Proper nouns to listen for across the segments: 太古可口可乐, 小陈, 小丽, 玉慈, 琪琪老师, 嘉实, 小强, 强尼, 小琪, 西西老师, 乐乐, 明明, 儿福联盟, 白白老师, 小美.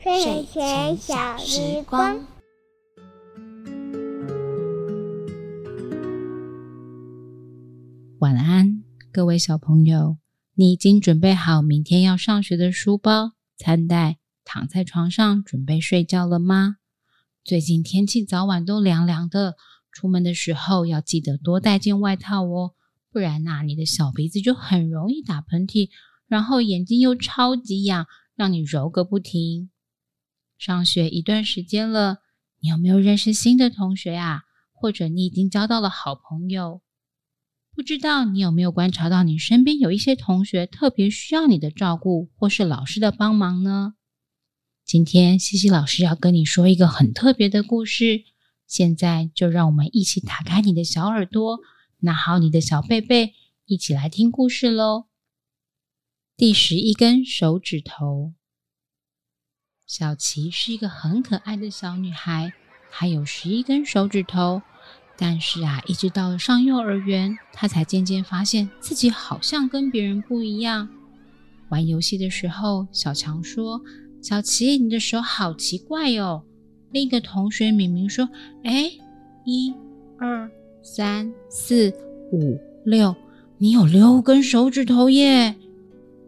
睡前小时光。晚安，各位小朋友，你已经准备好明天要上学的书包、餐袋，躺在床上准备睡觉了吗？最近天气早晚都凉凉的，出门的时候要记得多带件外套哦，不然你的小鼻子就很容易打喷嚏，然后眼睛又超级痒，让你揉个不停。上学一段时间了，你有没有认识新的同学啊？或者你已经交到了好朋友？不知道你有没有观察到你身边有一些同学特别需要你的照顾或是老师的帮忙呢？今天西西老师要跟你说一个很特别的故事，现在就让我们一起打开你的小耳朵，拿好你的小贝贝，一起来听故事咯。第11根手指头。小琪是一个很可爱的小女孩，她有11根手指头，但是一直到上幼儿园，她才渐渐发现自己好像跟别人不一样。玩游戏的时候，小强说：“小琪，你的手好奇怪哦。”另一个同学明明说：“哎，1、2、3、4、5、6，你有6根手指头耶。”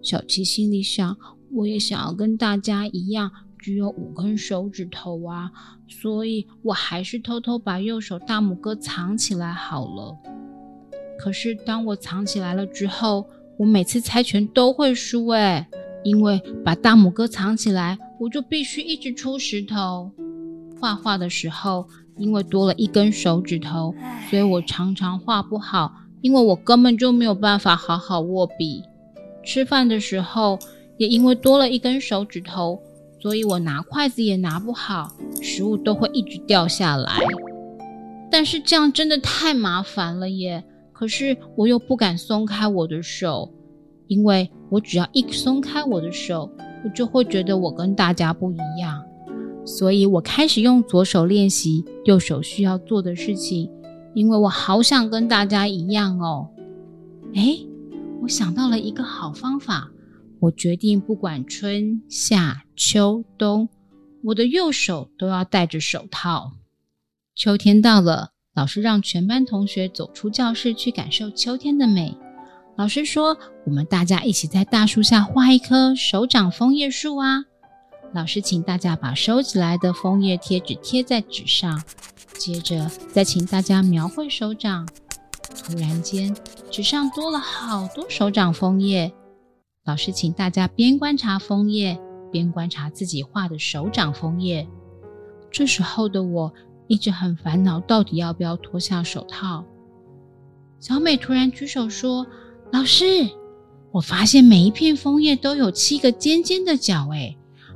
小琪心里想：“我也想要跟大家一样只有5根手指头啊，所以我还是偷偷把右手大拇哥藏起来好了。可是当我藏起来了之后，我每次猜拳都会输耶，因为把大拇哥藏起来，我就必须一直出石头。画画的时候，因为多了1根手指头，所以我常常画不好，因为我根本就没有办法好好握笔。吃饭的时候，也因为多了1根手指头，所以我拿筷子也拿不好，食物都会一直掉下来。但是这样真的太麻烦了耶，可是我又不敢松开我的手，因为我只要一松开我的手，我就会觉得我跟大家不一样。所以我开始用左手练习右手需要做的事情，因为我好想跟大家一样哦。我想到了一个好方法，我决定不管春夏秋冬，我的右手都要戴着手套。秋天到了，老师让全班同学走出教室去感受秋天的美。老师说：“我们大家一起在大树下画一棵手掌枫叶树啊。”老师请大家把收起来的枫叶贴纸贴在纸上，接着再请大家描绘手掌。突然间，纸上多了好多手掌枫叶。老师请大家边观察枫叶，边观察自己画的手掌枫叶。这时候的我一直很烦恼，到底要不要脱下手套。小美突然举手说：“老师，我发现每一片枫叶都有7个尖尖的角，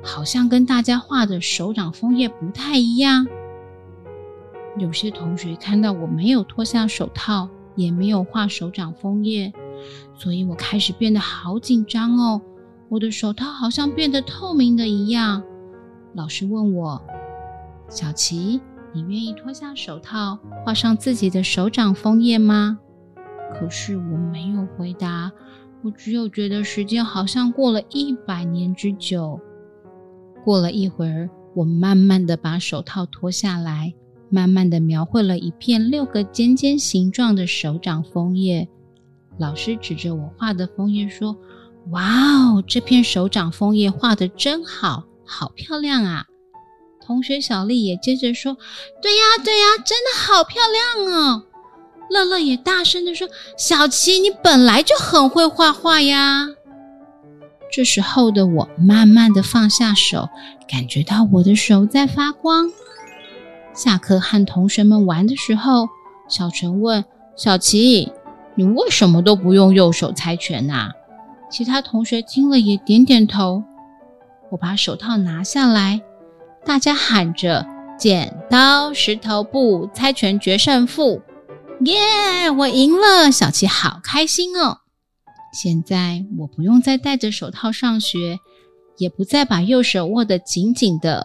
好像跟大家画的手掌枫叶不太一样。”有些同学看到我没有脱下手套，也没有画手掌枫叶，所以我开始变得好紧张哦，我的手套好像变得透明的一样。老师问我：“小琪，你愿意脱下手套，画上自己的手掌枫叶吗？”可是我没有回答，我只有觉得时间好像过了100年之久。过了一会儿，我慢慢的把手套脱下来，慢慢地描绘了一片6个尖尖形状的手掌枫叶。老师指着我画的枫叶说：“哇哦，这片手掌枫叶画得真好，好漂亮啊！”同学小丽也接着说：“对呀，真的好漂亮哦！”乐乐也大声地说：“小琪，你本来就很会画画呀！”这时候的我慢慢地放下手，感觉到我的手在发光。下课和同学们玩的时候，小陈问：“小琪，你为什么都不用右手猜拳啊？”其他同学听了也点点头。我把手套拿下来，大家喊着：“剪刀石头布，猜拳决胜负！”耶，我赢了，小琪好开心哦！现在我不用再戴着手套上学，也不再把右手握得紧紧的，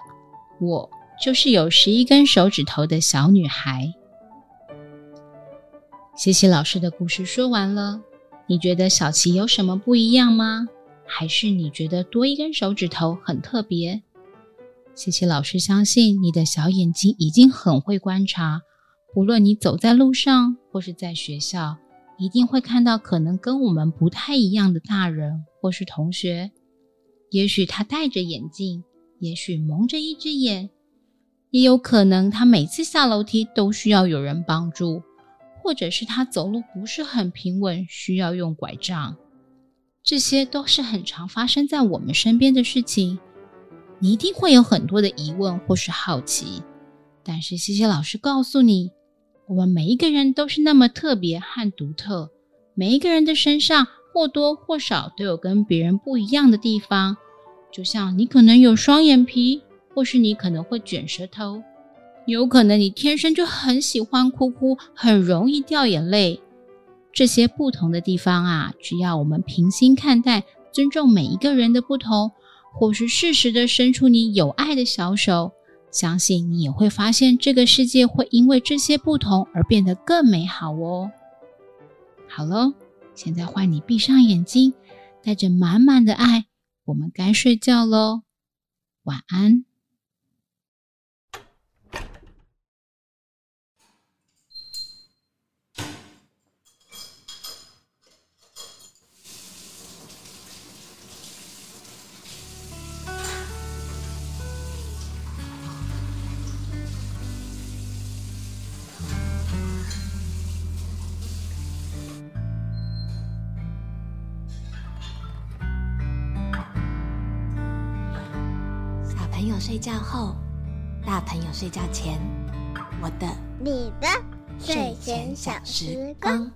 我就是有11根手指头的小女孩。西西老师的故事说完了，你觉得小琪有什么不一样吗？还是你觉得多1根手指头很特别？琪琪老师相信你的小眼睛已经很会观察，不论你走在路上或是在学校，一定会看到可能跟我们不太一样的大人或是同学。也许他戴着眼镜，也许蒙着一只眼，也有可能他每次下楼梯都需要有人帮助，或者是他走路不是很平稳，需要用拐杖。这些都是很常发生在我们身边的事情。你一定会有很多的疑问或是好奇，但是西西老师告诉你，我们每一个人都是那么特别和独特，每一个人的身上或多或少都有跟别人不一样的地方。就像你可能有双眼皮，或是你可能会卷舌头，有可能你天生就很喜欢哭，很容易掉眼泪。这些不同的地方啊，只要我们平心看待，尊重每一个人的不同，或是适时的伸出你有爱的小手，相信你也会发现这个世界会因为这些不同而变得更美好哦。好咯，现在换你闭上眼睛，带着满满的爱，我们该睡觉咯。晚安。小朋友睡觉后，大朋友睡觉前，我的你的睡前小时光。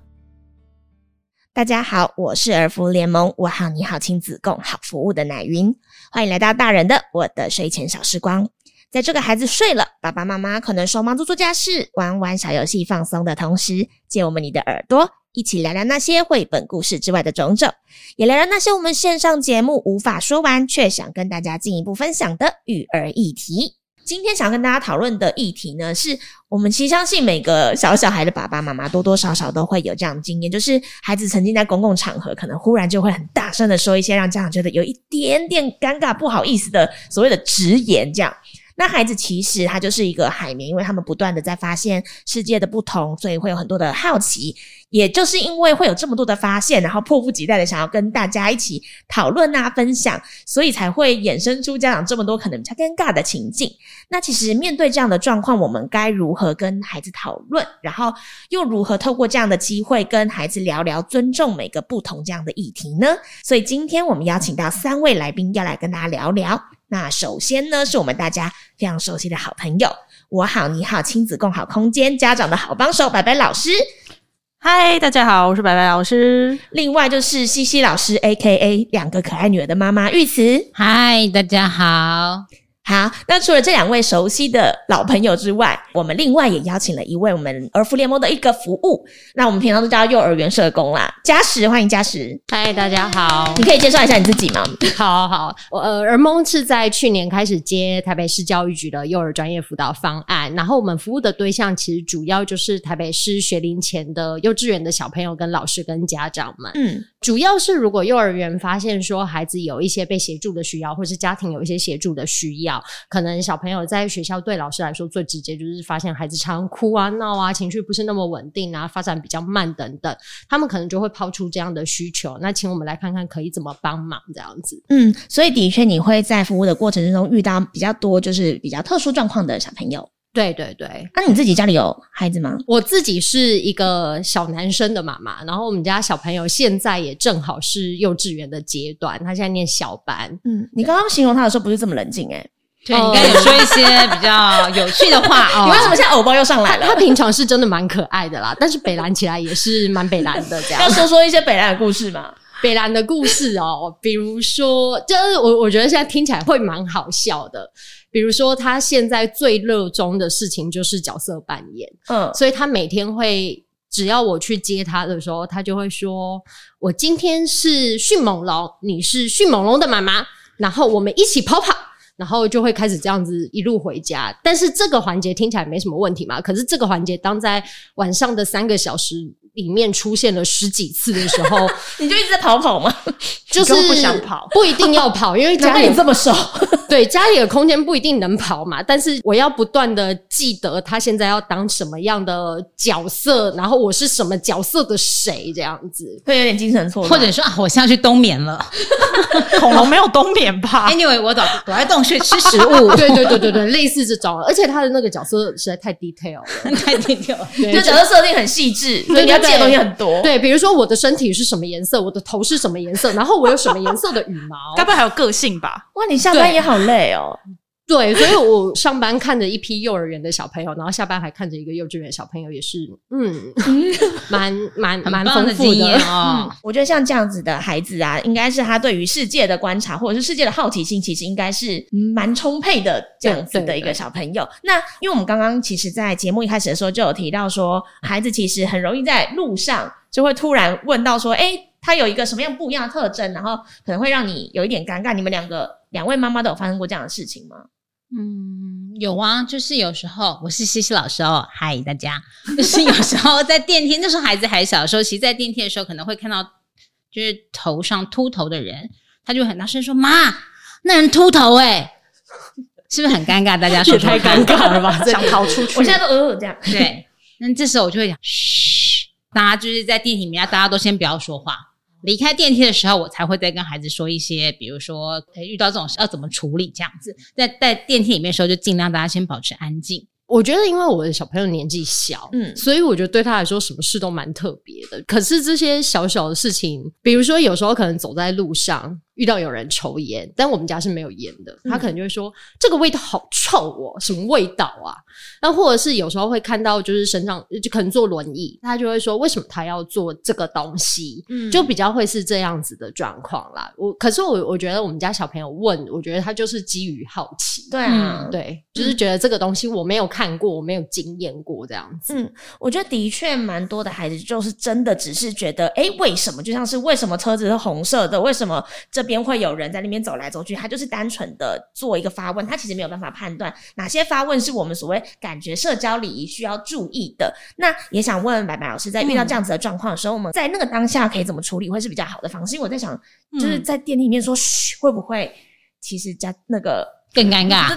大家好，我是儿福联盟，我好你好亲子共好服务的乃云，欢迎来到大人的我的睡前小时光。在这个孩子睡了，爸爸妈妈可能手忙着做家事，玩玩小游戏放松的同时，借我们你的耳朵一起聊聊那些绘本故事之外的种种，也聊聊那些我们线上节目无法说完却想跟大家进一步分享的育儿议题。今天想跟大家讨论的议题呢，是我们其实相信每个小孩的爸爸妈妈多多少少都会有这样的经验，就是孩子曾经在公共场合可能忽然就会很大声的说一些让家长觉得有一点点尴尬不好意思的所谓的直言这样。那孩子其实他就是一个海绵，因为他们不断的在发现世界的不同，所以会有很多的好奇，也就是因为会有这么多的发现，然后迫不及待的想要跟大家一起讨论啊分享，所以才会衍生出家长这么多可能比较尴尬的情境。那其实面对这样的状况，我们该如何跟孩子讨论，然后又如何透过这样的机会跟孩子聊聊尊重每个不同这样的议题呢？所以今天我们邀请到3位来宾要来跟大家聊聊。那首先呢，是我们大家非常熟悉的好朋友，我好你好亲子共好空间家长的好帮手白白老师。嗨，大家好，我是白白老师。另外就是西西老师 AKA 2个可爱女儿的妈妈玉慈。嗨，大家好。好，那除了这2位熟悉的老朋友之外，我们另外也邀请了一位我们儿福联盟的一个服务，那我们平常都叫幼儿园社工啦，嘉实，欢迎嘉实。嗨，大家好。你可以介绍一下你自己吗？好，我儿盟是在去年开始接台北市教育局的幼儿专业辅导方案，然后我们服务的对象其实主要就是台北市学龄前的幼稚园的小朋友跟老师跟家长们。主要是如果幼儿园发现说孩子有一些被协助的需要，或是家庭有一些协助的需要，可能小朋友在学校对老师来说最直接就是发现孩子常哭啊闹啊，情绪不是那么稳定啊，发展比较慢等等，他们可能就会抛出这样的需求，那请我们来看看可以怎么帮忙这样子。所以的确你会在服务的过程之中遇到比较多就是比较特殊状况的小朋友。对。那你自己家里有孩子吗？我自己是一个小男生的妈妈，然后我们家小朋友现在也正好是幼稚园的阶段，他现在念小班。你刚刚形容他的时候不是这么冷静欸。对，你应该有说一些比较有趣的话哦。你为什么现在偶包又上来了？他平常是真的蛮可爱的啦，但是北兰起来也是蛮北兰的这样。要说一些北兰的故事吗？北兰的故事哦，比如说就是我觉得现在听起来会蛮好笑的。比如说他现在最热衷的事情就是角色扮演。所以他每天会，只要我去接他的时候，他就会说，我今天是迅猛龙，你是迅猛龙的妈妈，然后我们一起跑，然后就会开始这样子一路回家。但是这个环节听起来没什么问题嘛，可是这个环节当在晚上的3个小时里面出现了十几次的时候你就一直在跑吗？就是不想跑，不一定要跑，因为家里这么瘦对，家里的空间不一定能跑嘛，但是我要不断的记得他现在要当什么样的角色，然后我是什么角色的谁，这样子会有点精神错乱，或者说啊，我现在去冬眠了恐龙没有冬眠吧anyway 我躲在洞穴吃食物对对对对对，类似这种，而且他的那个角色实在太 detail 了太 detail 了，就角色设定很细致，所以你要记的东西很多。对，比如说我的身体是什么颜色，我的头是什么颜色，然后我有什么颜色的羽毛，该不会还有个性吧？哇，你下班也好累哦。对，所以我上班看着一批幼儿园的小朋友，然后下班还看着一个幼稚园小朋友，也是蛮丰富的经验哦。我觉得像这样子的孩子啊，应该是他对于世界的观察或者是世界的好奇心，其实应该是蛮充沛的这样子的一个小朋友。那因为我们刚刚其实在节目一开始的时候就有提到说，孩子其实很容易在路上就会突然问到说，诶，他有一个什么样不一样的特征，然后可能会让你有一点尴尬。你们两位妈妈都有发生过这样的事情吗？有啊，就是有时候我是西西老师哦，嗨大家，就是有时候在电梯，那时候孩子还小的时候，其实在电梯的时候可能会看到就是头上秃头的人，他就很大声说，妈，那人秃头欸，是不是很尴尬？大家说太尴尬了吧想逃出去，我现在都这样对，那这时候我就会讲，嘘，大家就是在电梯里面大家都先不要说话，离开电梯的时候我才会再跟孩子说一些，比如说遇到这种事要怎么处理这样子。在电梯里面的时候就尽量大家先保持安静。我觉得因为我的小朋友年纪小，所以我觉得对他来说什么事都蛮特别的。可是这些小小的事情，比如说有时候可能走在路上遇到有人抽烟，但我们家是没有烟的，他可能就会说，这个味道好臭哦，什么味道啊？那或者是有时候会看到就是身上就可能坐轮椅，他就会说，为什么他要做这个东西？就比较会是这样子的状况啦。可是我觉得我们家小朋友问，我觉得他就是基于好奇，对啊，对，就是觉得这个东西我没有看过，我没有经验过这样子。我觉得的确蛮多的孩子就是真的只是觉得，诶，为什么？就像是为什么车子是红色的？为什么这边会有人在那边走来走去，他就是单纯的做一个发问，他其实没有办法判断哪些发问是我们所谓感觉社交礼仪需要注意的。那也想问白白老师，在遇到这样子的状况的时候，我们在那个当下可以怎么处理会是比较好的方式？因为我在想，就是在电梯里面说嘘，会不会其实加那个更尴尬？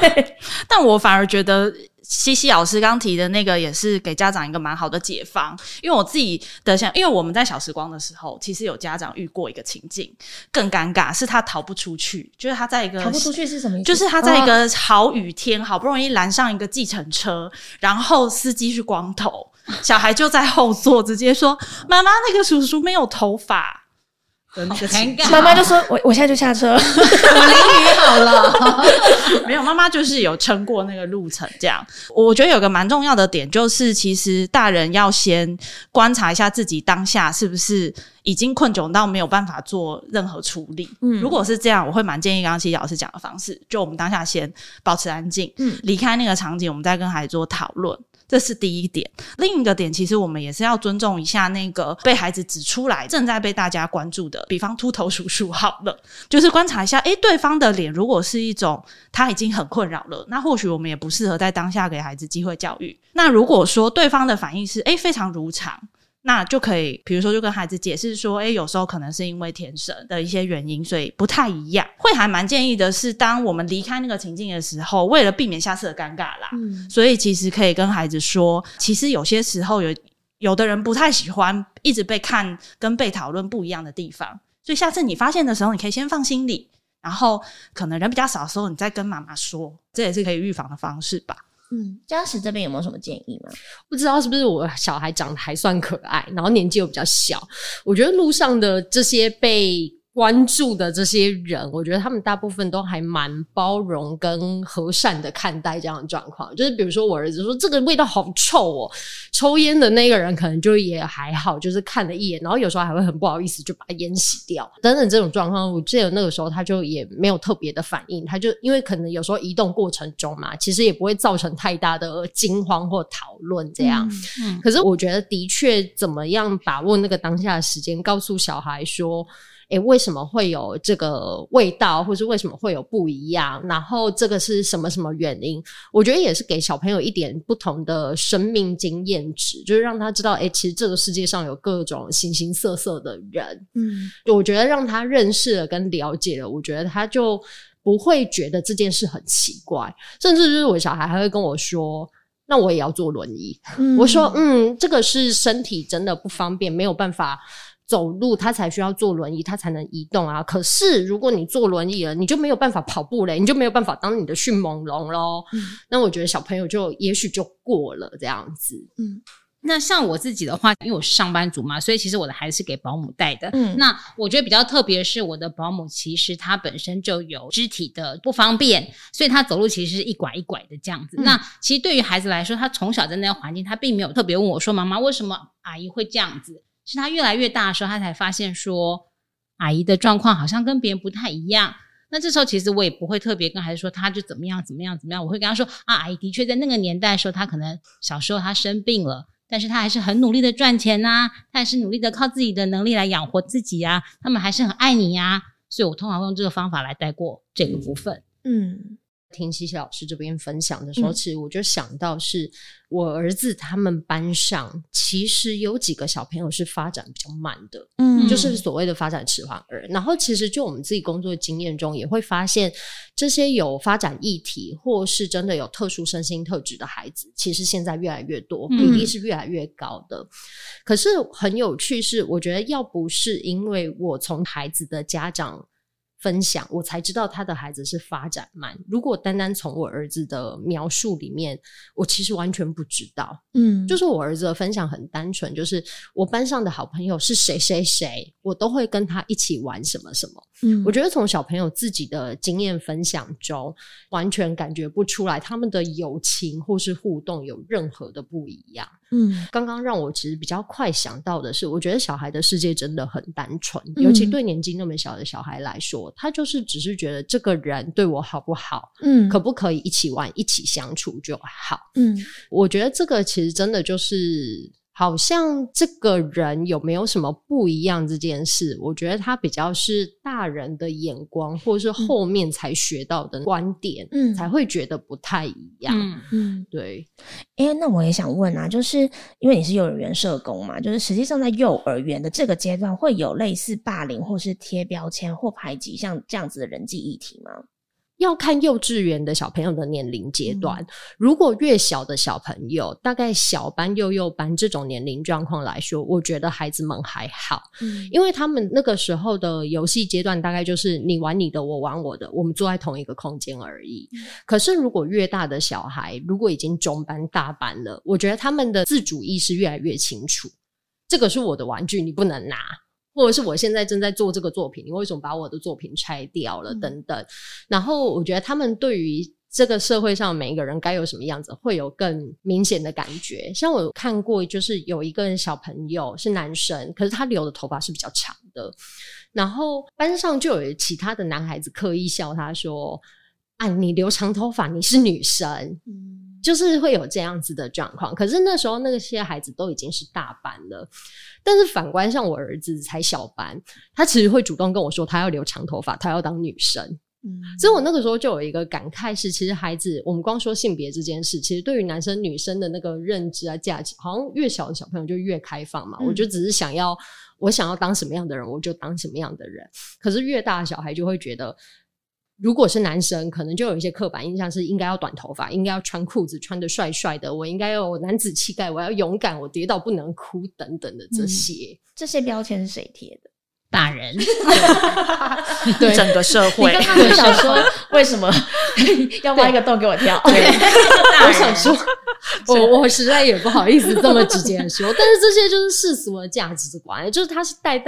对，但我反而觉得西西老师刚提的那个也是给家长一个蛮好的解放，因为我自己的想，因为我们在小时光的时候，其实有家长遇过一个情境更尴尬，是他逃不出去，就是他在一个逃不出去是什么意思？就是他在一个好雨天，好不容易拦上一个计程车，然后司机是光头，小孩就在后座直接说：“妈妈，那个叔叔没有头发。”妈妈就说我现在就下车我淋雨好了没有，妈妈就是有撑过那个路程这样。我觉得有个蛮重要的点就是其实大人要先观察一下自己当下是不是已经困窘到没有办法做任何处理。如果是这样，我会蛮建议刚刚西西老师讲的方式，就我们当下先保持安静，离开那个场景，我们再跟孩子做讨论，这是第一点。另一个点，其实我们也是要尊重一下那个被孩子指出来正在被大家关注的，比方秃头叔叔好了，就是观察一下，对方的脸如果是一种他已经很困扰了，那或许我们也不适合在当下给孩子机会教育。那如果说对方的反应是非常如常，那就可以比如说就跟孩子解释说，有时候可能是因为天生的一些原因，所以不太一样。会还蛮建议的是，当我们离开那个情境的时候，为了避免下次的尴尬啦，所以其实可以跟孩子说，其实有些时候有的人不太喜欢一直被看跟被讨论不一样的地方，所以下次你发现的时候，你可以先放心里，然后可能人比较少的时候你再跟妈妈说，这也是可以预防的方式吧。嘉实这边有没有什么建议吗？不知道是不是我小孩长得还算可爱，然后年纪又比较小，我觉得路上的这些被关注的这些人，我觉得他们大部分都还蛮包容跟和善的看待这样的状况。就是比如说我儿子说这个味道好臭哦，抽烟的那个人可能就也还好，就是看了一眼，然后有时候还会很不好意思就把烟洗掉等等这种状况。我记得那个时候他就也没有特别的反应，他就因为可能有时候移动过程中嘛，其实也不会造成太大的惊慌或讨论这样。可是我觉得的确怎么样把握那个当下的时间，告诉小孩说为什么会有这个味道，或是为什么会有不一样，然后这个是什么什么原因。我觉得也是给小朋友一点不同的生命经验值，就是让他知道其实这个世界上有各种形形色色的人。嗯，我觉得让他认识了跟了解了，我觉得他就不会觉得这件事很奇怪。甚至就是我小孩还会跟我说，那我也要坐轮椅。我说这个是身体真的不方便，没有办法走路，他才需要坐轮椅，他才能移动啊。可是如果你坐轮椅了，你就没有办法跑步嘞，你就没有办法当你的迅猛龙咯。那我觉得小朋友就也许就过了这样子。那像我自己的话，因为我是上班族嘛，所以其实我的孩子是给保姆带的。那我觉得比较特别的是，我的保姆其实她本身就有肢体的不方便，所以她走路其实是一拐一拐的这样子。那其实对于孩子来说，他从小在那个环境，他并没有特别问我说，妈妈为什么阿姨会这样子，是他越来越大的时候，他才发现说阿姨的状况好像跟别人不太一样。那这时候其实我也不会特别跟孩子说他就怎么样怎么样怎么样，我会跟他说啊，阿姨的确在那个年代的时候，他可能小时候他生病了，但是他还是很努力的赚钱啊，他还是努力的靠自己的能力来养活自己啊，他们还是很爱你啊。所以我通常用这个方法来带过这个部分。听希希老师这边分享的时候，其实我就想到是我儿子他们班上其实有几个小朋友是发展比较慢的，就是所谓的发展迟缓儿。然后其实就我们自己工作的经验中也会发现，这些有发展议题或是真的有特殊身心特质的孩子，其实现在越来越多，比例是越来越高的。可是很有趣是，我觉得要不是因为我从孩子的家长分享，我才知道他的孩子是发展慢。如果单单从我儿子的描述里面，我其实完全不知道。就是我儿子的分享很单纯，就是我班上的好朋友是谁谁谁，我都会跟他一起玩什么什么。我觉得从小朋友自己的经验分享中，完全感觉不出来他们的友情或是互动有任何的不一样。刚刚让我其实比较快想到的是，我觉得小孩的世界真的很单纯，尤其对年纪那么小的小孩来说，他就是只是觉得这个人对我好不好，可不可以一起玩一起相处就好。我觉得这个其实真的就是好像这个人有没有什么不一样这件事，我觉得他比较是大人的眼光或是后面才学到的观点，才会觉得不太一样。对。那我也想问啊，就是因为你是幼儿园社工嘛，就是实际上在幼儿园的这个阶段会有类似霸凌或是贴标签或排挤像这样子的人际议题吗？要看幼稚园的小朋友的年龄阶段，如果越小的小朋友，大概小班幼班这种年龄状况来说，我觉得孩子们还好，因为他们那个时候的游戏阶段大概就是你玩你的我玩我的，我们坐在同一个空间而已。可是如果越大的小孩，如果已经中班大班了，我觉得他们的自主意识越来越清楚，这个是我的玩具你不能拿，或者是我现在正在做这个作品，你为什么把我的作品拆掉了等等。然后我觉得他们对于这个社会上每一个人该有什么样子会有更明显的感觉。像我看过就是有一个小朋友是男生，可是他留的头发是比较长的，然后班上就有其他的男孩子刻意笑他说，啊，你留长头发你是女生。就是会有这样子的状况。可是那时候那些孩子都已经是大班了，但是反观像我儿子才小班，他其实会主动跟我说他要留长头发，他要当女生。所以我那个时候就有一个感慨是，其实孩子我们光说性别这件事，其实对于男生女生的那个认知啊价值，好像越小的小朋友就越开放嘛。我就只是想要当什么样的人我就当什么样的人。可是越大的小孩就会觉得，如果是男生可能就有一些刻板印象是应该要短头发，应该要穿裤子穿得帅帅的，我应该有男子气概，我要勇敢，我跌倒不能哭等等的这些。这些标签是谁贴的？大人。对，整个社会。你刚刚想说为什么要挖一个洞给我跳？我想说我实在也不好意思这么直接说，但是这些就是世俗的价值观，就是它是代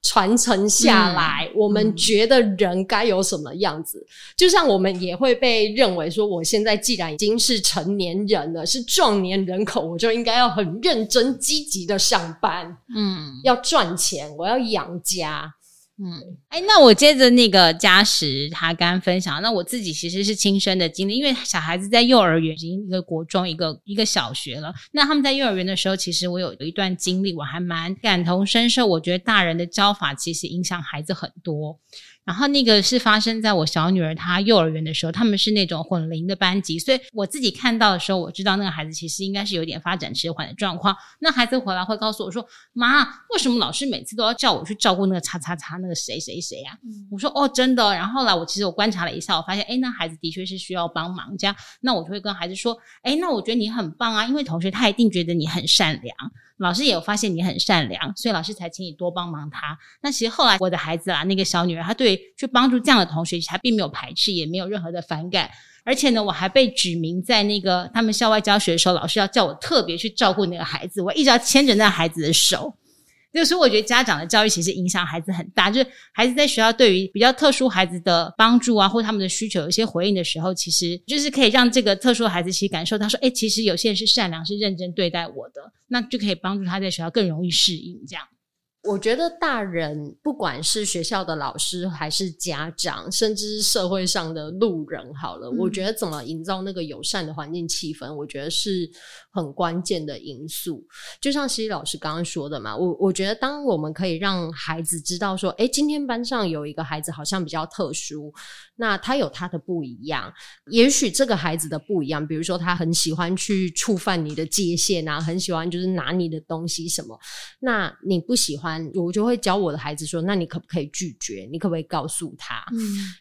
传承下来，我们觉得人该有什么样子。就像我们也会被认为说，我现在既然已经是成年人了，是壮年人口，我就应该要很认真积极的上班，要赚钱，我要养家。嗯，哎，那我接着那个嘉实他刚刚分享，那我自己其实是亲身的经历，因为小孩子在幼儿园已经一个国中一个小学了，那他们在幼儿园的时候，其实我有一段经历，我还蛮感同身受，我觉得大人的教法其实影响孩子很多。然后那个是发生在我小女儿她幼儿园的时候，他们是那种混龄的班级，所以我自己看到的时候，我知道那个孩子其实应该是有点发展迟缓的状况。那孩子回来会告诉我说，妈，为什么老师每次都要叫我去照顾那个叉叉叉那个谁谁谁啊？我说哦，真的哦。然后来我观察了一下，我发现那孩子的确是需要帮忙这样。那我就会跟孩子说，那我觉得你很棒啊，因为同学他一定觉得你很善良，老师也有发现你很善良，所以老师才请你多帮忙他。那其实后来我的孩子那个小女儿，她对去帮助这样的同学，她并没有排斥，也没有任何的反感。而且呢，我还被指名在那个他们校外教学的时候，老师要叫我特别去照顾那个孩子，我一直要牵着那孩子的手。所以我觉得家长的教育其实影响孩子很大，就是孩子在学校对于比较特殊孩子的帮助啊，或他们的需求有一些回应的时候，其实就是可以让这个特殊孩子其实感受到说，其实有些人是善良，是认真对待我的，那就可以帮助他在学校更容易适应这样。我觉得大人不管是学校的老师还是家长，甚至是社会上的路人好了，我觉得怎么营造那个友善的环境气氛，我觉得是很关键的因素。就像希老师刚刚说的嘛，我觉得当我们可以让孩子知道说，今天班上有一个孩子好像比较特殊，那他有他的不一样，也许这个孩子的不一样，比如说他很喜欢去触犯你的界限啊，很喜欢就是拿你的东西什么，那你不喜欢，我就会教我的孩子说，那你可不可以拒绝，你可不可以告诉他。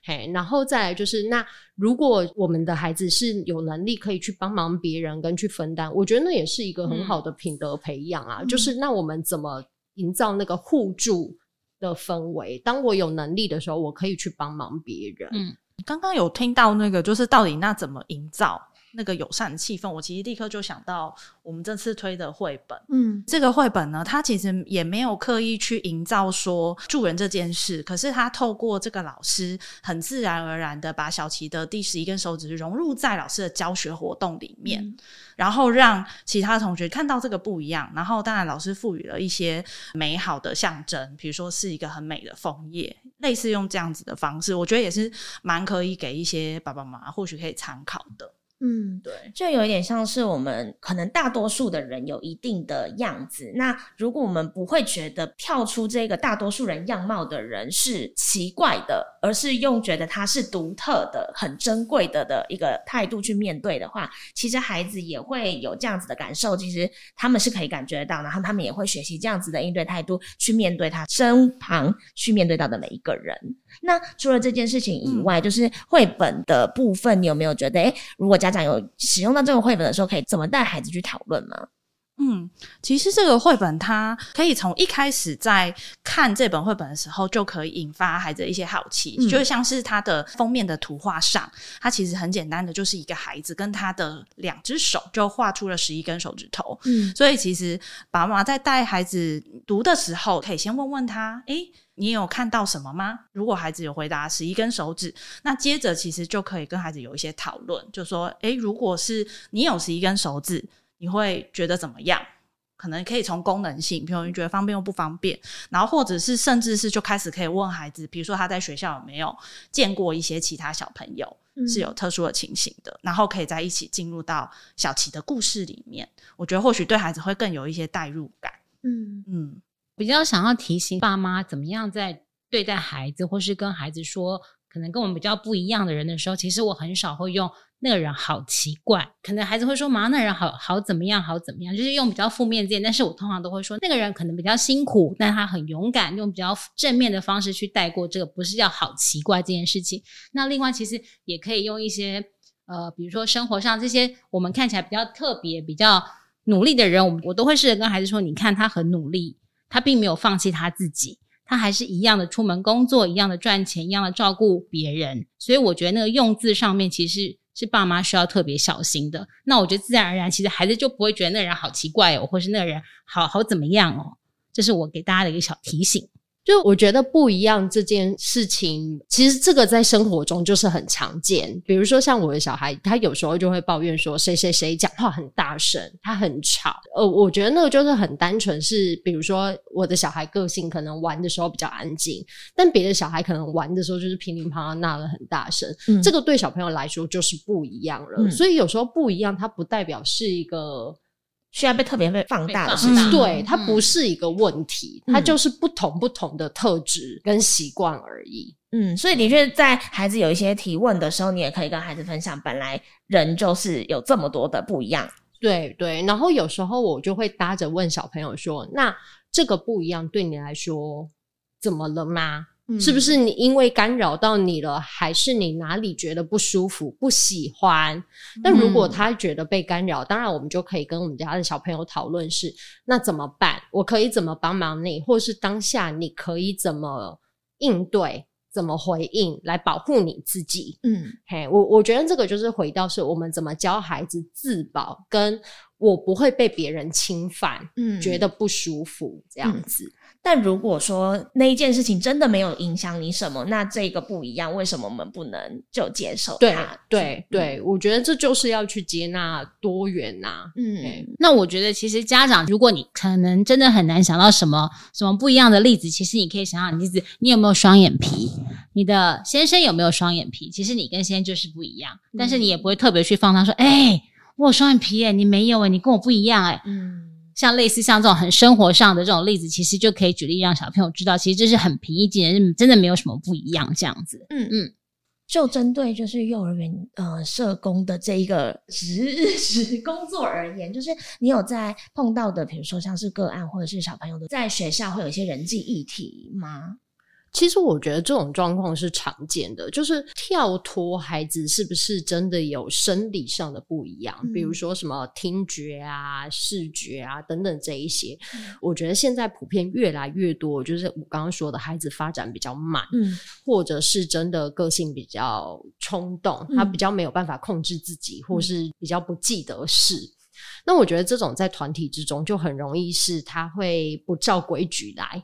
嘿，然后再来就是那如果我们的孩子是有能力可以去帮忙别人跟去分担，我觉得那也是一个很好的品德培养啊。就是那我们怎么营造那个互助的氛围，当我有能力的时候我可以去帮忙别人。刚刚有听到那个就是到底那怎么营造那个友善气氛，我其实立刻就想到我们这次推的绘本。这个绘本呢，它其实也没有刻意去营造说助人这件事，可是它透过这个老师很自然而然的把小琪的第11根手指融入在老师的教学活动里面，然后让其他同学看到这个不一样，然后当然老师赋予了一些美好的象征，比如说是一个很美的枫叶，类似用这样子的方式，我觉得也是蛮可以给一些爸爸妈妈或许可以参考的。对，就有一点像是我们可能大多数的人有一定的样子，那如果我们不会觉得跳出这个大多数人样貌的人是奇怪的，而是用觉得他是独特的很珍贵的一个态度去面对的话，其实孩子也会有这样子的感受，其实他们是可以感觉到，然后他们也会学习这样子的应对态度去面对他身旁去面对到的每一个人。那除了这件事情以外，就是绘本的部分，你有没有觉得如果家长有使用到这个绘本的时候，可以怎么带孩子去讨论吗？其实这个绘本它可以从一开始在看这本绘本的时候就可以引发孩子的一些好奇，就像是它的封面的图画上，它其实很简单的就是一个孩子跟他的两只手就画出了11根手指头。所以其实爸妈在带孩子读的时候，可以先问问他，你有看到什么吗？如果孩子有回答11根手指，那接着其实就可以跟孩子有一些讨论，就说如果是你有11根手指，你会觉得怎么样？可能可以从功能性，比如你觉得方便或不方便，然后或者是甚至是就开始可以问孩子，比如说他在学校有没有见过一些其他小朋友是有特殊的情形的，然后可以在一起进入到小琪的故事里面，我觉得或许对孩子会更有一些代入感。比较想要提醒爸妈怎么样在对待孩子或是跟孩子说可能跟我们比较不一样的人的时候，其实我很少会用那个人好奇怪，可能孩子会说妈那人好怎么样好怎么样，就是用比较负面字眼，但是我通常都会说那个人可能比较辛苦但他很勇敢，用比较正面的方式去带过这个不是要好奇怪这件事情。那另外其实也可以用一些比如说生活上这些我们看起来比较特别比较努力的人，我都会试着跟孩子说，你看他很努力，他并没有放弃他自己，他还是一样的出门工作，一样的赚钱，一样的照顾别人，所以我觉得那个用字上面其实是爸妈需要特别小心的。那我觉得自然而然其实孩子就不会觉得那个人好奇怪哦，或是那个人好怎么样哦，这是我给大家的一个小提醒。就我觉得不一样这件事情，其实这个在生活中就是很常见。比如说像我的小孩，他有时候就会抱怨说谁谁谁讲话很大声，他很吵。我觉得那个就是很单纯是，比如说我的小孩个性可能玩的时候比较安静，但别的小孩可能玩的时候就是乒铃乓啷闹得很大声，这个对小朋友来说就是不一样了。所以有时候不一样，它不代表是一个需要被特别被放大的事情，对，它不是一个问题，它就是不同的特质跟习惯而已。所以的确在孩子有一些提问的时候，你也可以跟孩子分享本来人就是有这么多的不一样。对对，然后有时候我就会搭着问小朋友说，那这个不一样对你来说怎么了吗？是不是你因为干扰到你了，还是你哪里觉得不舒服不喜欢？但如果他觉得被干扰，当然我们就可以跟我们家的小朋友讨论是那怎么办，我可以怎么帮忙你，或是当下你可以怎么应对怎么回应来保护你自己。我觉得这个就是回到是我们怎么教孩子自保，跟我不会被别人侵犯，觉得不舒服这样子。但如果说那一件事情真的没有影响你什么，那这个不一样，为什么我们不能就接受它？对，我觉得这就是要去接纳多元啊。那我觉得其实家长，如果你可能真的很难想到什么不一样的例子，其实你可以想想你有没有双眼皮，你的先生有没有双眼皮，其实你跟先生就是不一样，但是你也不会特别去放他说我有双眼皮耶，你没有耶，你跟我不一样耶。像类似像这种很生活上的这种例子，其实就可以举例让小朋友知道，其实这是很平易近人，真的没有什么不一样这样子。就针对就是幼儿园社工的这一个职工作而言，就是你有在碰到的，比如说像是个案或者是小朋友的在学校会有一些人际议题吗？其实我觉得这种状况是常见的，就是跳脱孩子是不是真的有生理上的不一样，比如说什么听觉啊视觉啊等等这一些。我觉得现在普遍越来越多，就是我刚刚说的孩子发展比较慢，或者是真的个性比较冲动，他比较没有办法控制自己，或是比较不记得事。那我觉得这种在团体之中就很容易是他会不照规矩来。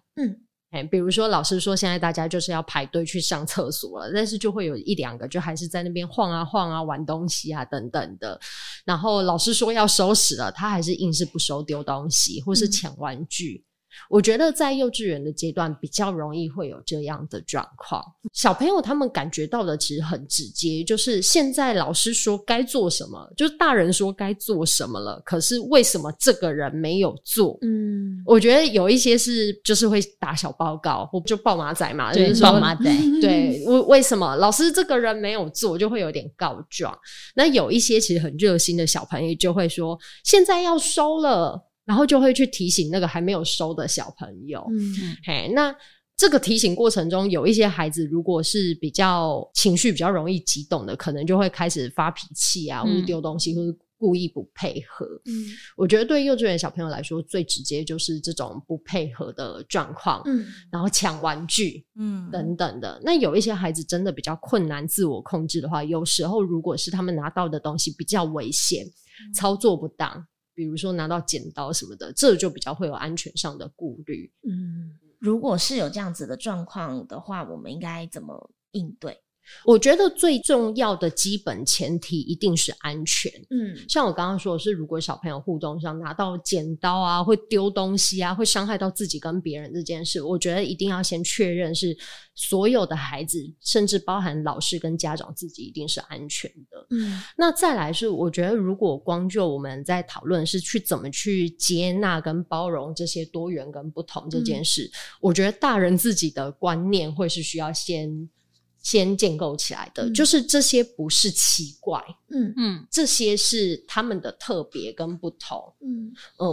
比如说老师说现在大家就是要排队去上厕所了，但是就会有一两个就还是在那边晃啊晃啊玩东西啊等等的，然后老师说要收拾了，他还是硬是不收，丢东西或是抢玩具。我觉得在幼稚园的阶段比较容易会有这样的状况，小朋友他们感觉到的其实很直接，就是现在老师说该做什么，就是大人说该做什么了，可是为什么这个人没有做？我觉得有一些是就是会打小报告，我就报马仔嘛，就是说报马仔，对，为什么老师这个人没有做，就会有点告状。那有一些其实很热心的小朋友就会说现在要收了，然后就会去提醒那个还没有收的小朋友。那这个提醒过程中，有一些孩子如果是比较情绪比较容易激动的，可能就会开始发脾气啊，或是丢东西，或是故意不配合。我觉得对幼稚园小朋友来说，最直接就是这种不配合的状况，然后抢玩具等等的。那有一些孩子真的比较困难自我控制的话，有时候如果是他们拿到的东西比较危险，操作不当，比如说拿到剪刀什么的，这就比较会有安全上的顾虑。如果是有这样子的状况的话，我们应该怎么应对？我觉得最重要的基本前提一定是安全。像我刚刚说的是，如果小朋友互动上拿到剪刀啊，会丢东西啊，会伤害到自己跟别人这件事，我觉得一定要先确认是所有的孩子，甚至包含老师跟家长自己一定是安全的。那再来是，我觉得如果光就我们在讨论是去怎么去接纳跟包容这些多元跟不同这件事，我觉得大人自己的观念会是需要先建构起来的，就是这些不是奇怪，这些是他们的特别跟不同。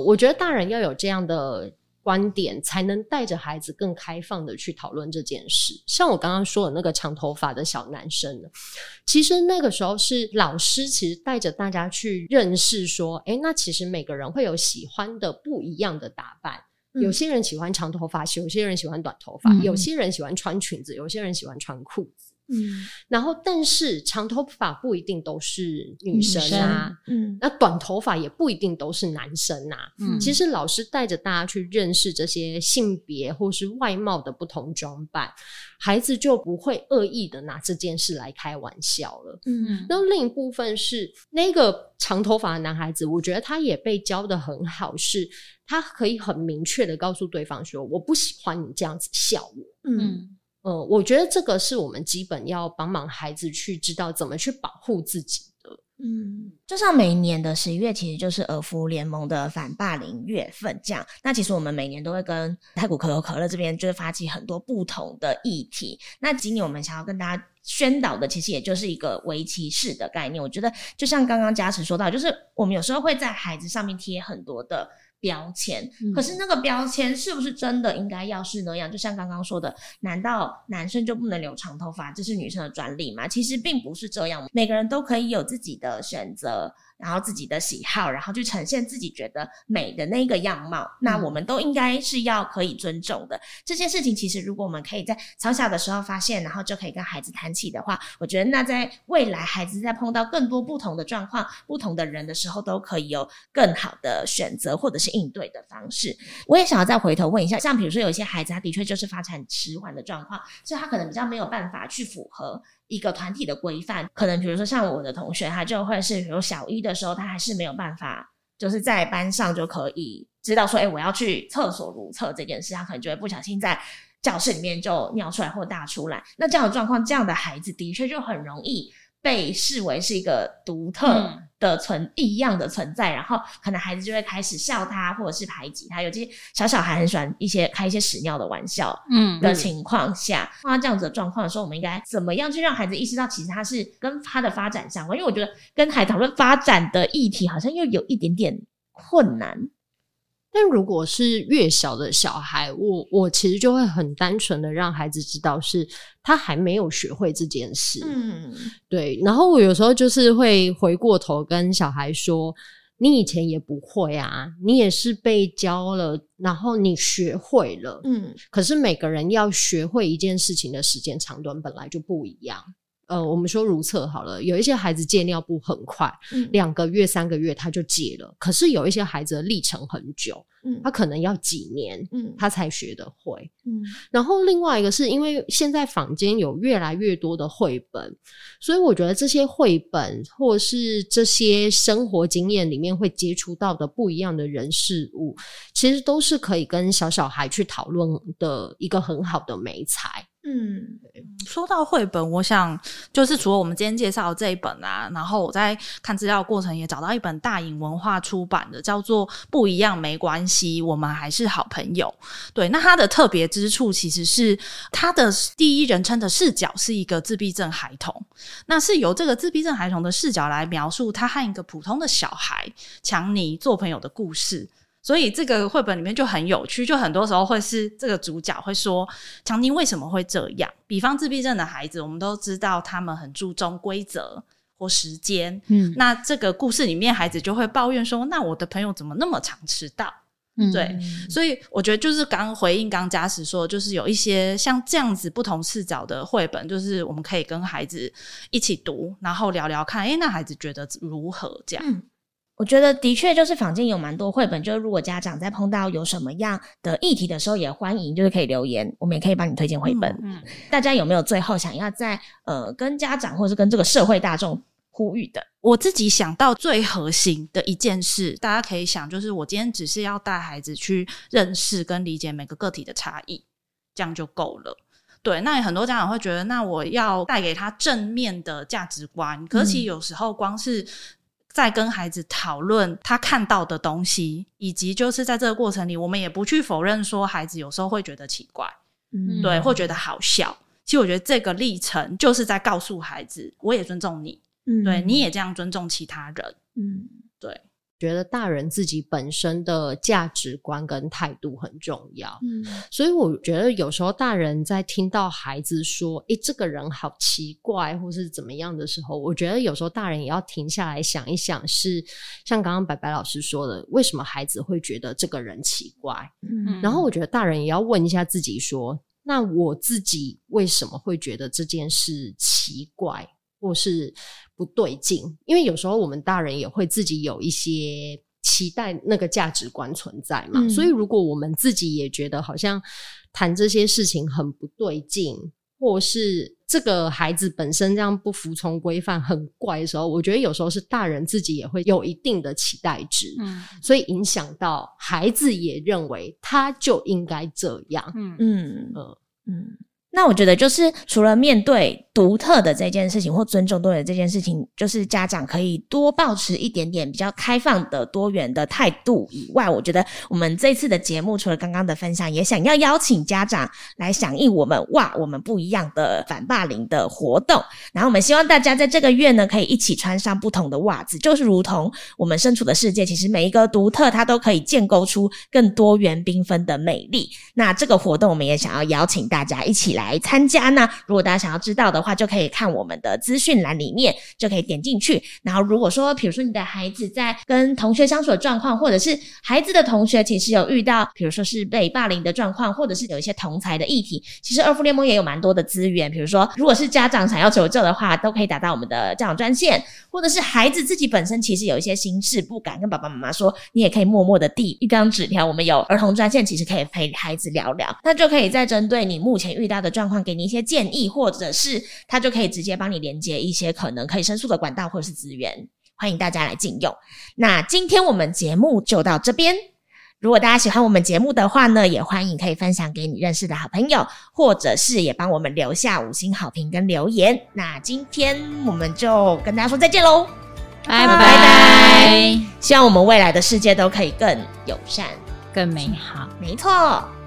我觉得大人要有这样的观点，才能带着孩子更开放的去讨论这件事。像我刚刚说的那个长头发的小男生，其实那个时候是老师其实带着大家去认识说，那其实每个人会有喜欢的不一样的打扮，有些人喜欢长头发，有些人喜欢短头发，有些人喜欢穿裙子，有些人喜欢穿裤子。然后但是长头发不一定都是女生啊，那短头发也不一定都是男生啊，其实老师带着大家去认识这些性别或是外貌的不同装扮，孩子就不会恶意的拿这件事来开玩笑了。那另一部分是那个长头发的男孩子，我觉得他也被教得很好，是他可以很明确的告诉对方说我不喜欢你这样子笑我。我觉得这个是我们基本要帮忙孩子去知道怎么去保护自己的。就像每年的11月其实就是儿福联盟的反霸凌月份这样，那其实我们每年都会跟太古可口可乐这边就是发起很多不同的议题，那今年我们想要跟大家宣导的其实也就是一个围棋式的概念。我觉得就像刚刚嘉诚说到，就是我们有时候会在孩子上面贴很多的标签，可是那个标签是不是真的应该要是那样？就像刚刚说的，难道男生就不能留长头发，这是女生的专利吗？其实并不是这样，每个人都可以有自己的选择，然后自己的喜好，然后去呈现自己觉得美的那个样貌，那我们都应该是要可以尊重的。这件事情其实如果我们可以在从小的时候发现，然后就可以跟孩子谈起的话，我觉得那在未来孩子在碰到更多不同的状况，不同的人的时候，都可以有更好的选择或者是应对的方式。我也想要再回头问一下，像比如说有一些孩子他的确就是发展迟缓的状况，所以他可能比较没有办法去符合一个团体的规范，可能比如说像我的同学，他就会是比如小一的时候他还是没有办法就是在班上就可以知道说我要去厕所如厕这件事，他可能就会不小心在教室里面就尿出来或大出来，那这样的状况，这样的孩子的确就很容易被视为是一个独特的异样的存在，然后可能孩子就会开始笑他或者是排挤他，尤其小小孩很喜欢开一些屎尿的玩笑的情况下，碰到这样子的状况的时候，我们应该怎么样去让孩子意识到其实他是跟他的发展相关？因为我觉得跟孩子讨论发展的议题好像又有一点点困难。但如果是越小的小孩，我其实就会很单纯的让孩子知道是他还没有学会这件事。对，然后我有时候就是会回过头跟小孩说，你以前也不会啊，你也是被教了，然后你学会了。可是每个人要学会一件事情的时间长短本来就不一样。我们说如厕好了，有一些孩子戒尿布很快，2个月、3个月他就戒了，可是有一些孩子的历程很久，他可能要几年，他才学得会。然后另外一个是因为现在坊间有越来越多的绘本，所以我觉得这些绘本或是这些生活经验里面会接触到的不一样的人事物，其实都是可以跟小孩去讨论的一个很好的媒材。说到绘本，我想就是除了我们今天介绍的这一本啊，然后我在看资料的过程也找到一本大隐文化出版的，叫做不一样没关系，我们还是好朋友。对，那它的特别之处其实是它的第一人称的视角是一个自闭症孩童，那是由这个自闭症孩童的视角来描述他和一个普通的小孩强尼做朋友的故事。所以这个绘本里面就很有趣，就很多时候会是这个主角会说强尼为什么会这样，比方自闭症的孩子我们都知道他们很注重规则或时间，那这个故事里面孩子就会抱怨说，那我的朋友怎么那么常迟到。对，所以我觉得就是刚回应刚嘉实说，就是有一些像这样子不同视角的绘本，就是我们可以跟孩子一起读，然后聊聊看那孩子觉得如何这样。我觉得的确就是坊间有蛮多绘本，就是如果家长在碰到有什么样的议题的时候，也欢迎就是可以留言，我们也可以帮你推荐绘本。大家有没有最后想要在跟家长或是跟这个社会大众呼吁的？我自己想到最核心的一件事，大家可以想，就是我今天只是要带孩子去认识跟理解每个个体的差异，这样就够了。对，那很多家长会觉得，那我要带给他正面的价值观，可是有时候光是在跟孩子讨论他看到的东西，以及就是在这个过程里，我们也不去否认说孩子有时候会觉得奇怪，对，会觉得好笑。其实我觉得这个历程就是在告诉孩子，我也尊重你，对，你也这样尊重其他人。对，觉得大人自己本身的价值观跟态度很重要。所以我觉得有时候大人在听到孩子说这个人好奇怪或是怎么样的时候，我觉得有时候大人也要停下来想一想，是像刚刚白白老师说的，为什么孩子会觉得这个人奇怪。然后我觉得大人也要问一下自己说，那我自己为什么会觉得这件事奇怪或是不对劲？因为有时候我们大人也会自己有一些期待那个价值观存在嘛，所以如果我们自己也觉得好像谈这些事情很不对劲，或是这个孩子本身这样不服从规范很怪的时候，我觉得有时候是大人自己也会有一定的期待值，所以影响到孩子也认为他就应该这样。那我觉得就是除了面对独特的这件事情或尊重多元的这件事情，就是家长可以多抱持一点点比较开放的多元的态度以外，我觉得我们这次的节目除了刚刚的分享，也想要邀请家长来响应我们我们不一样的反霸凌的活动。然后我们希望大家在这个月呢可以一起穿上不同的袜子，就是如同我们身处的世界，其实每一个独特它都可以建构出更多元缤纷的美丽。那这个活动我们也想要邀请大家一起来参加，那如果大家想要知道的话，就可以看我们的资讯栏里面，就可以点进去。然后如果说比如说你的孩子在跟同学相处的状况，或者是孩子的同学其实有遇到比如说是被霸凌的状况，或者是有一些同才的议题，其实二父联盟也有蛮多的资源，比如说如果是家长想要求救的话，都可以打到我们的家长专线，或者是孩子自己本身其实有一些心事不敢跟爸爸妈妈说，你也可以默默的递一张纸条，我们有儿童专线，其实可以陪孩子聊聊，那就可以再针对你目前遇到的状况给你一些建议，或者是他就可以直接帮你连接一些可能可以申诉的管道或者是资源，欢迎大家来进用。那今天我们节目就到这边，如果大家喜欢我们节目的话呢，也欢迎可以分享给你认识的好朋友，或者是也帮我们留下5星好评跟留言。那今天我们就跟大家说再见咯，拜拜，希望我们未来的世界都可以更友善更美好。没错。